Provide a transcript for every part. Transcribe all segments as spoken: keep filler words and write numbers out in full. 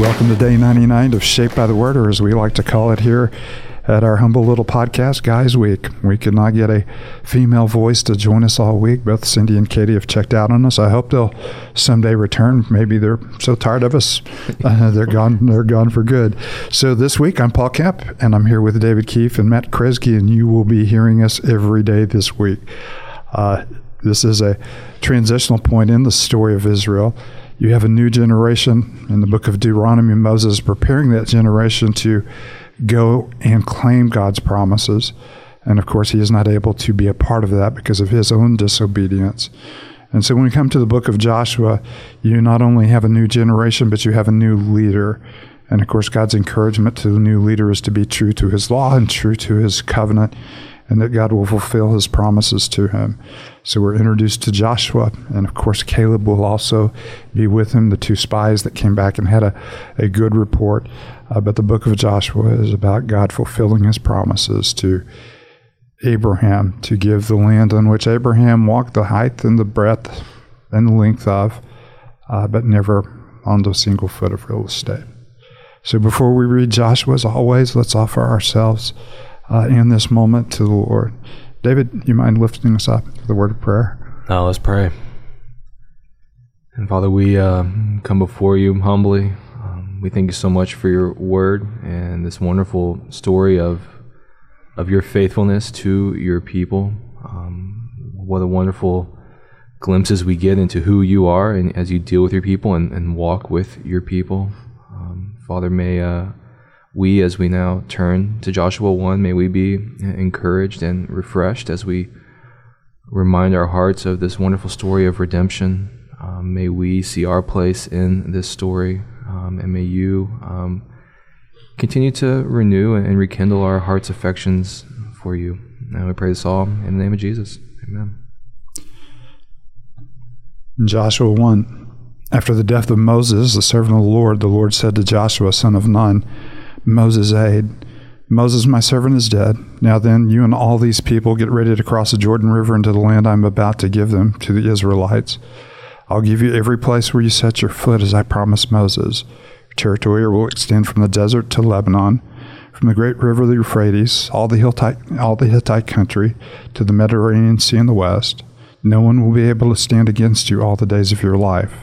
Welcome to Day ninety-nine of Shaped by the Word, or as we like to call it here at our humble little podcast, Guys Week. We could not get a female voice to join us all week. Both Cindy and Katie have checked out on us. I hope they'll someday return. Maybe they're so tired of us. Uh, they're gone They're gone for good. So this week, I'm Paul Kemp, and I'm here with David Keefe and Matt Kresge, and you will be hearing us every day this week. Uh, this is a transitional point in the story of Israel. You have a new generation. In the book of Deuteronomy, Moses is preparing that generation to go and claim God's promises. And of course, he is not able to be a part of that because of his own disobedience. And so when we come to the book of Joshua, you not only have a new generation, but you have a new leader. And of course, God's encouragement to the new leader is to be true to his law and true to his covenant, and that God will fulfill his promises to him. So we're introduced to Joshua, and of course Caleb will also be with him, the two spies that came back and had a, a good report. Uh, but the book of Joshua is about God fulfilling his promises to Abraham, to give the land on which Abraham walked the height and the breadth and the length of, uh, but never on the single foot of real estate. So before we read Joshua, as always, let's offer ourselves Uh, in this moment to the Lord. David, you mind lifting us up for the word of prayer? Now let's pray. And Father, we uh, come before you humbly. Um, we thank you so much for your word and this wonderful story of of your faithfulness to your people. Um, what a wonderful glimpses we get into who you are, and as you deal with your people and, and walk with your people. Um, Father, may... Uh, We, as we now turn to Joshua one, may we be encouraged and refreshed as we remind our hearts of this wonderful story of redemption. Um, may we see our place in this story, um, and may you um, continue to renew and rekindle our heart's affections for you. And we pray this all in the name of Jesus. Amen. Joshua one. After the death of Moses, the servant of the Lord, the Lord said to Joshua, son of Nun, Moses' aid, Moses, my servant, is dead. Now then, you and all these people get ready to cross the Jordan River into the land I'm about to give them to the Israelites. I'll give you every place where you set your foot, as I promised Moses. Your territory will extend from the desert to Lebanon, from the great river the Euphrates, all the Hittite, all the Hittite country, to the Mediterranean Sea in the west. No one will be able to stand against you all the days of your life.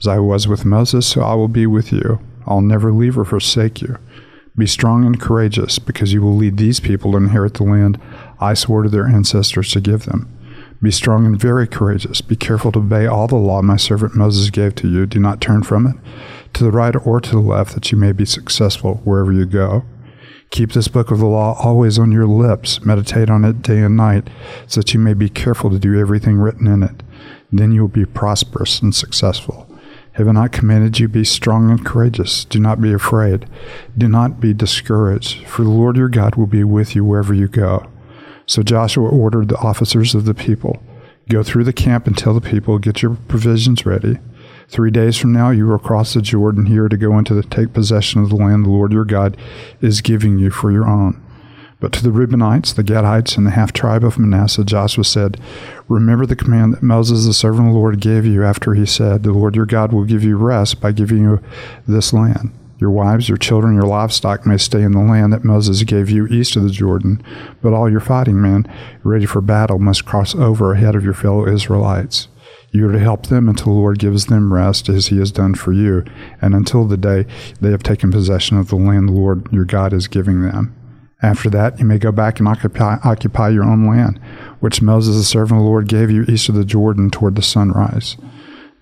As I was with Moses, so I will be with you. I'll never leave or forsake you. Be strong and courageous, because you will lead these people to inherit the land I swore to their ancestors to give them. Be strong and very courageous. Be careful to obey all the law my servant Moses gave to you. Do not turn from it, to the right or to the left, that you may be successful wherever you go. Keep this book of the law always on your lips. Meditate on it day and night, so that you may be careful to do everything written in it. Then you will be prosperous and successful. Have I not commanded you? Be strong and courageous. Do not be afraid. Do not be discouraged, for the Lord your God will be with you wherever you go. So Joshua ordered the officers of the people, go through the camp and tell the people, get your provisions ready. Three days from now you will cross the Jordan here to go into the take possession of the land the Lord your God is giving you for your own. But to the Reubenites, the Gadites, and the half-tribe of Manasseh, Joshua said, remember the command that Moses, the servant of the Lord, gave you after he said, the Lord your God will give you rest by giving you this land. Your wives, your children, your livestock may stay in the land that Moses gave you east of the Jordan, but all your fighting men ready for battle must cross over ahead of your fellow Israelites. You are to help them until the Lord gives them rest, as he has done for you, and until the day they have taken possession of the land the Lord your God is giving them. After that, you may go back and occupy, occupy your own land, which Moses, the servant of the Lord, gave you east of the Jordan toward the sunrise.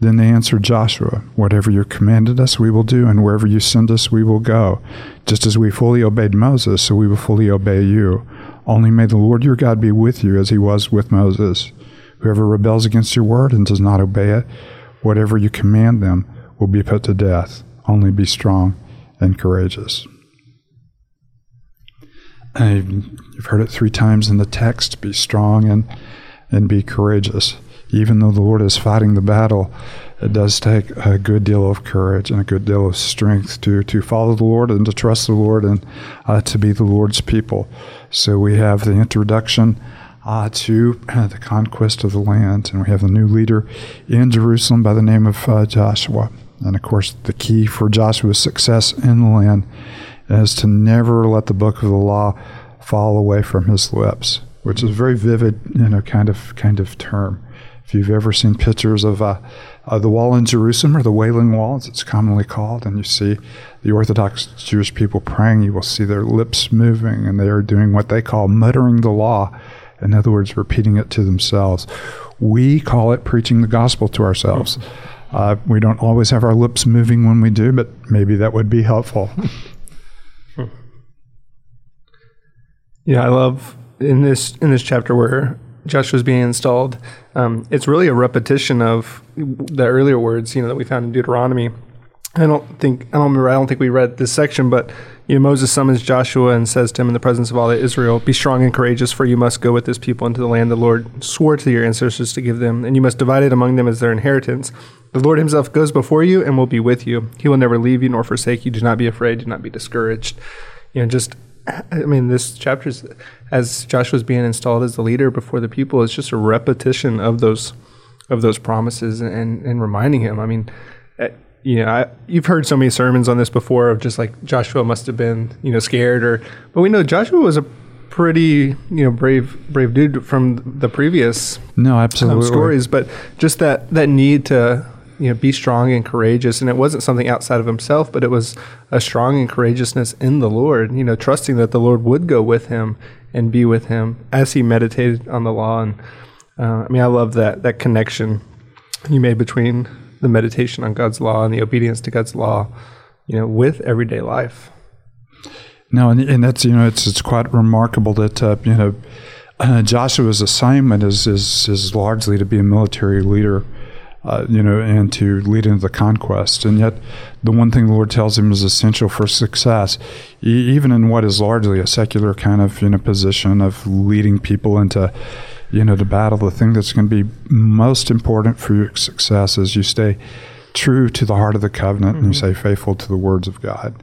Then they answered Joshua, whatever you commanded us, we will do, and wherever you send us, we will go. Just as we fully obeyed Moses, so we will fully obey you. Only may the Lord your God be with you as he was with Moses. Whoever rebels against your word and does not obey it, whatever you command them, will be put to death. Only be strong and courageous. Uh, you've heard it three times in the text, be strong and and be courageous. Even though the Lord is fighting the battle, it does take a good deal of courage and a good deal of strength to, to follow the Lord and to trust the Lord and uh, to be the Lord's people. So we have the introduction uh, to uh, the conquest of the land, and we have the new leader in Jerusalem by the name of uh, Joshua. And of course, the key for Joshua's success in the land is to never let the book of the law fall away from his lips, which is a very vivid, you know, kind of kind of term. If you've ever seen pictures of uh, uh, the wall in Jerusalem, or the Wailing Wall, as it's commonly called, and you see the Orthodox Jewish people praying, you will see their lips moving, and they are doing what they call muttering the law. In other words, repeating it to themselves. We call it preaching the gospel to ourselves. Uh, we don't always have our lips moving when we do, but maybe that would be helpful. Yeah, I love in this in this chapter where Joshua's being installed. Um, it's really a repetition of the earlier words, you know, that we found in Deuteronomy. I don't think I don't remember. I don't think we read this section, but you know, Moses summons Joshua and says to him in the presence of all Israel, "Be strong and courageous, for you must go with this people into the land the Lord swore to your ancestors to give them, and you must divide it among them as their inheritance. The Lord himself goes before you and will be with you. He will never leave you nor forsake you. Do not be afraid. Do not be discouraged." You know, just I mean, this chapter, is, as Joshua's being installed as the leader before the people, is just a repetition of those of those promises and and reminding him. I mean. At, You know, I, you've heard so many sermons on this before of just like Joshua must have been, you know, scared or, but we know Joshua was a pretty, you know, brave, brave dude from the previous no, absolutely. Um, stories, but just that, that need to, you know, be strong and courageous. And it wasn't something outside of himself, but it was a strong and courageousness in the Lord, you know, trusting that the Lord would go with him and be with him as he meditated on the law. And, uh, I mean, I love that, that connection you made between the meditation on God's law and the obedience to God's law, you know, with everyday life. No, and, and that's, you know, it's it's quite remarkable that, uh, you know, uh, Joshua's assignment is, is is largely to be a military leader, uh, you know, and to lead into the conquest. And yet the one thing the Lord tells him is essential for success, e- even in what is largely a secular kind of, you know, position of leading people into, you know, to battle, the thing that's going to be most important for your success is you stay true to the heart of the covenant, mm-hmm. and you stay faithful to the words of God.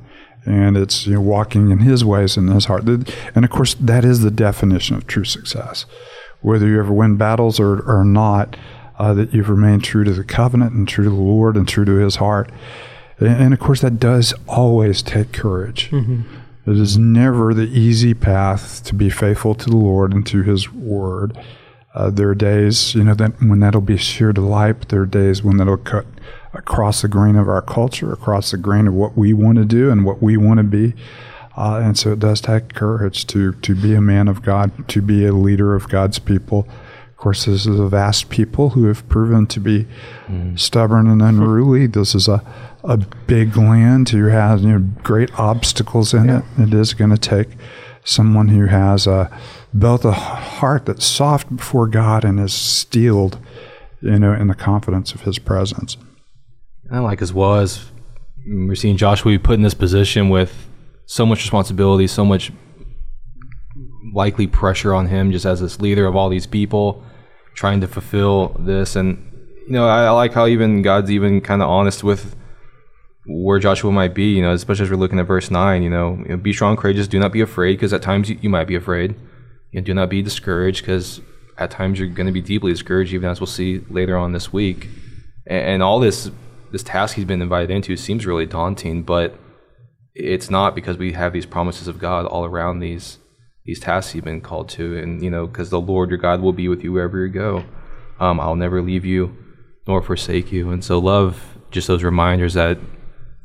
And it's, you know, walking in his ways and his heart. And of course, that is the definition of true success. Whether you ever win battles or, or not, uh, that you've remained true to the covenant and true to the Lord and true to his heart. And, and of course, that does always take courage. Mm-hmm. It is never the easy path to be faithful to the Lord and to his word. Uh, there are days, you know, that when that'll be sheer delight, but there are days when that'll cut across the grain of our culture, across the grain of what we want to do and what we want to be. Uh, and so it does take courage to, to be a man of God, to be a leader of God's people. Of course, this is a vast people who have proven to be mm. stubborn and unruly. This is a, a big land who has, you know, great obstacles in yeah. it. It is going to take someone who has a, both a heart that's soft before God and is steeled, you know, in the confidence of his presence. I like as well as we're seeing Joshua be put in this position with so much responsibility, so much likely pressure on him just as this leader of all these people trying to fulfill this. And, you know, I, I like how even God's even kind of honest with where Joshua might be, you know, especially as we're looking at verse nine, you know, you know be strong, courageous, do not be afraid, because at times you, you might be afraid. You know, do not be discouraged, because at times you're going to be deeply discouraged, even as we'll see later on this week. And, and all this, this task he's been invited into seems really daunting, but it's not, because we have these promises of God all around these these tasks you've been called to. And, you know, because the Lord your God will be with you wherever you go. Um, I'll never leave you nor forsake you. And so love just those reminders that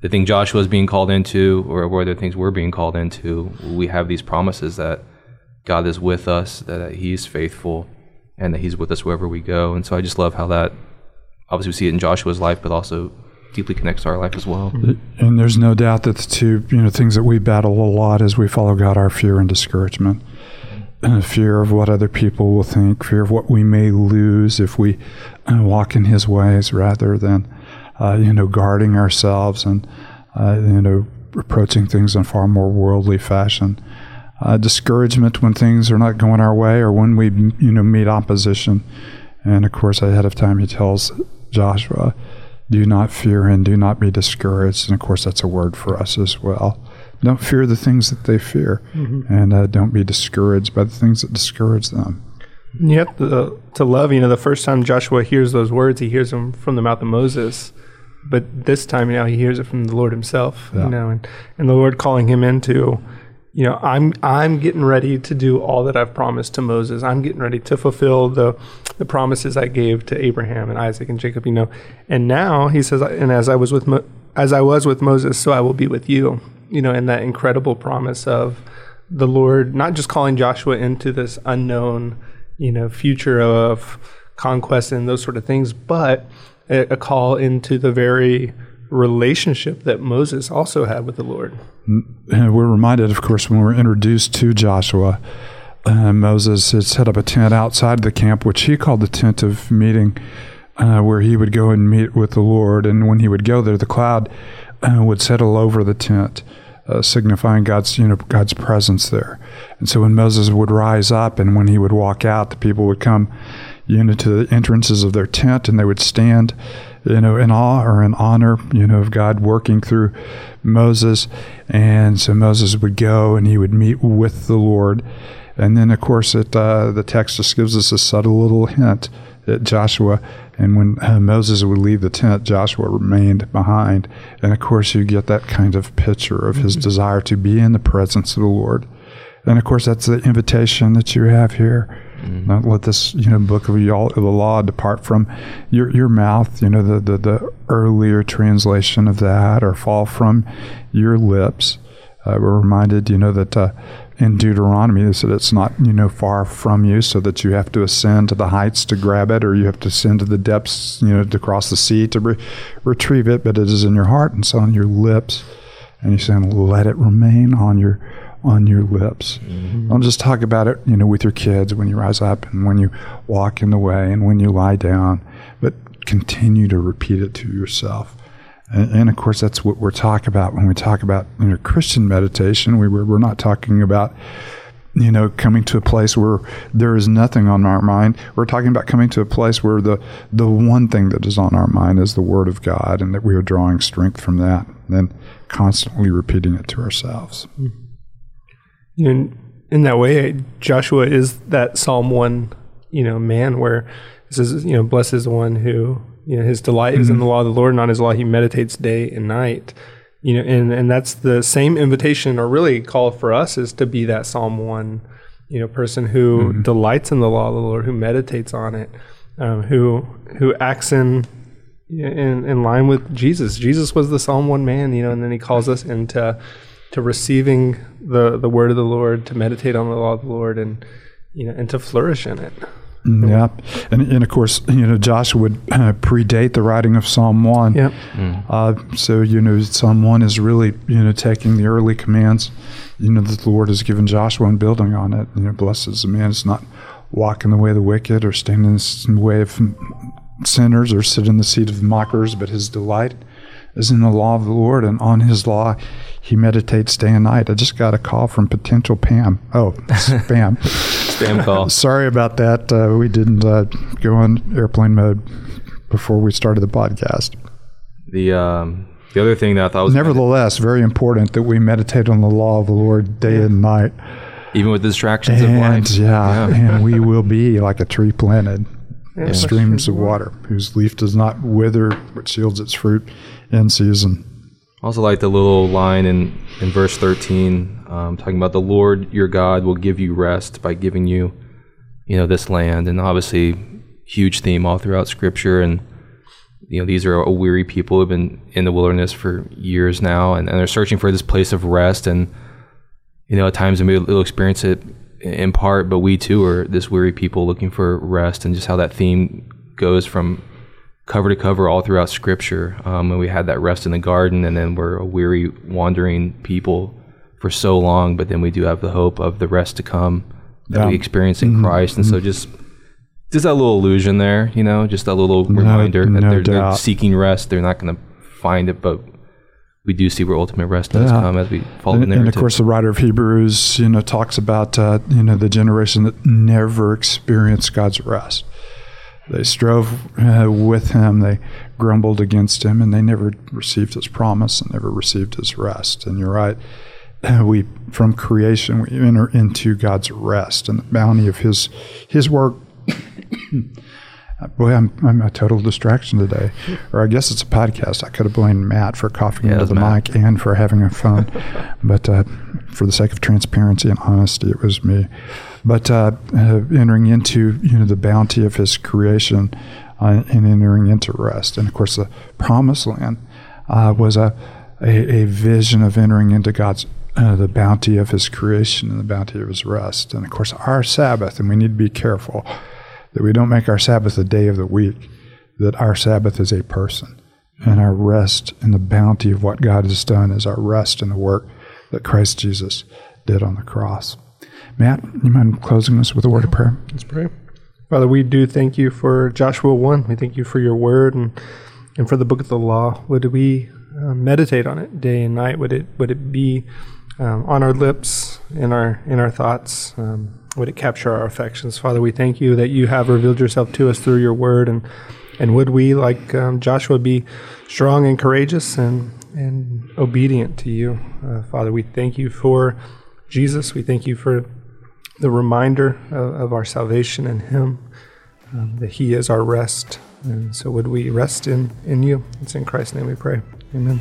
the thing Joshua is being called into, or whether things we're being called into, we have these promises that God is with us, that he's faithful, and that he's with us wherever we go. And so I just love how that, obviously we see it in Joshua's life, but also deeply connects to our life as well. And there's no doubt that the two, you know, things that we battle a lot as we follow God are fear and discouragement. Uh, fear of what other people will think, fear of what we may lose if we uh, walk in his ways rather than, uh, you know, guarding ourselves and, uh, you know, approaching things in a far more worldly fashion. Uh, discouragement when things are not going our way or when we, you know, meet opposition. And of course, ahead of time, he tells Joshua, do not fear and do not be discouraged. And of course, that's a word for us as well. Don't fear the things that they fear, mm-hmm. and uh, don't be discouraged by the things that discourage them. You have to, to love, you know, the first time Joshua hears those words, he hears them from the mouth of Moses. but this time now he hears it from the Lord himself, yeah. you know, and, and the Lord calling him into, you know, I'm I'm getting ready to do all that I've promised to Moses. I'm getting ready to fulfill the the promises I gave to Abraham and Isaac and Jacob, you know. And now he says, and as I was with Mo- as I was with Moses, so I will be with you, you know, and that incredible promise of the Lord not just calling Joshua into this unknown, you know, future of conquest and those sort of things, but a, a call into the very relationship that Moses also had with the Lord. And we're reminded, of course, when we're introduced to Joshua, uh, Moses had set up a tent outside the camp, which he called the tent of meeting, uh, where he would go and meet with the Lord. And when he would go there, the cloud uh, would settle over the tent, uh, signifying God's, you know, God's presence there. And so when Moses would rise up and when he would walk out, the people would come, you know, to the entrances of their tent, and they would stand, you know, in awe or in honor, you know, of God working through Moses. And so Moses would go and he would meet with the Lord. And then, of course, it, uh, the text just gives us a subtle little hint at Joshua. And when uh, Moses would leave the tent, Joshua remained behind. And, of course, you get that kind of picture of his mm-hmm. desire to be in the presence of the Lord. And, of course, that's the invitation that you have here. Mm-hmm. Don't let this, you know, book of the law depart from your your mouth, you know, the, the, the earlier translation of that, or fall from your lips. Uh, we're reminded, you know, that uh, in Deuteronomy, they said it's not, you know, far from you, so that you have to ascend to the heights to grab it, or you have to ascend to the depths, you know, to cross the sea to re- retrieve it, but it is in your heart, and so on your lips. And he's saying, let it remain on your on your lips. Mm-hmm. Don't just talk about it, you know, with your kids when you rise up and when you walk in the way and when you lie down, but continue to repeat it to yourself. And, and of course, that's what we're talking about when we talk about, you know, Christian meditation. We, we're, we're not talking about, you know, coming to a place where there is nothing on our mind. We're talking about coming to a place where the, the one thing that is on our mind is the Word of God, and that we are drawing strength from that and constantly repeating it to ourselves. Mm-hmm. In, in that way, Joshua is that Psalm one, you know, man, where it says, you know, blessed is the one who, you know, his delight mm-hmm. is in the law of the Lord, and on his law he meditates day and night. You know, and, and that's the same invitation, or really call for us, is to be that Psalm one, you know, person who mm-hmm. delights in the law of the Lord, who meditates on it, um, who who acts in, in in line with Jesus. Jesus was the Psalm one man, you know, and then he calls us into to receiving the, the word of the Lord, to meditate on the law of the Lord, and, you know, and to flourish in it. Yeah. And, and of course, you know, Joshua would uh, predate the writing of Psalm one. Yep. Mm. Uh, so, you know, Psalm one is really, you know, taking the early commands, you know, that the Lord has given Joshua and building on it. You know, blessed is the man who's not walking the way of the wicked, or standing in the way of sinners, or sit in the seat of mockers, but his delight is in the law of the Lord, and on his law he meditates day and night. I just got a call from potential Pam. Oh, spam. Spam call. Sorry about that. Uh, we didn't uh, go on airplane mode before we started the podcast. The um, the other thing that I thought was... Nevertheless, very important that we meditate on the law of the Lord day yeah. and night. Even with distractions and, of life. Yeah, yeah. And we will be like a tree planted. Yeah, yeah. Streams of water, whose leaf does not wither, but shields its fruit in season. I also like the little line in, in verse thirteen, um, talking about the Lord your God will give you rest by giving you, you know, this land. And obviously, huge theme all throughout Scripture. And, you know, these are a weary people who've been in the wilderness for years now, and, and they're searching for this place of rest. And, you know, at times they'll experience it in part, but we too are this weary people looking for rest, and just how that theme goes from cover to cover all throughout Scripture. Um, and we had that rest in the garden, and then we're a weary, wandering people for so long, but then we do have the hope of the rest to come that yeah. we experience in mm-hmm. Christ. And mm-hmm. so just just that little illusion there, you know, just that little no, reminder that no they're, they're seeking rest. They're not going to find it, but we do see where ultimate rest does yeah. come as we follow the narrative. And, of course, the writer of Hebrews, you know, talks about, uh, you know, the generation that never experienced God's rest. They strove uh, with him, they grumbled against him, and they never received his promise and never received his rest. And you're right, we, from creation, we enter into God's rest and the bounty of his, his work Boy, I'm, I'm a total distraction today. Or I guess it's a podcast. I could have blamed Matt for coughing yeah, into the Matt. mic and for having a phone. But uh, for the sake of transparency and honesty, it was me. But uh, uh, entering into you know the bounty of his creation uh, and entering into rest. And, of course, the promised land uh, was a, a, a vision of entering into God's Uh, the bounty of his creation and the bounty of his rest. And, of course, our Sabbath, and we need to be careful that we don't make our Sabbath a day of the week, that our Sabbath is a person. And our rest and the bounty of what God has done is our rest in the work that Christ Jesus did on the cross. Matt, you mind closing us with a word of prayer? Let's pray. Father, we do thank you for Joshua one. We thank you for your word and, and for the book of the law. Would we uh, meditate on it day and night? Would it, would it be... Um, on our lips, in our in our thoughts, um, would it capture our affections? Father, we thank you that you have revealed yourself to us through your word, and and would we, like um, Joshua, be strong and courageous and and obedient to you, uh, Father? We thank you for Jesus. We thank you for the reminder of, of our salvation in Him, um, that He is our rest. And so, would we rest in in you? It's in Christ's name we pray. Amen.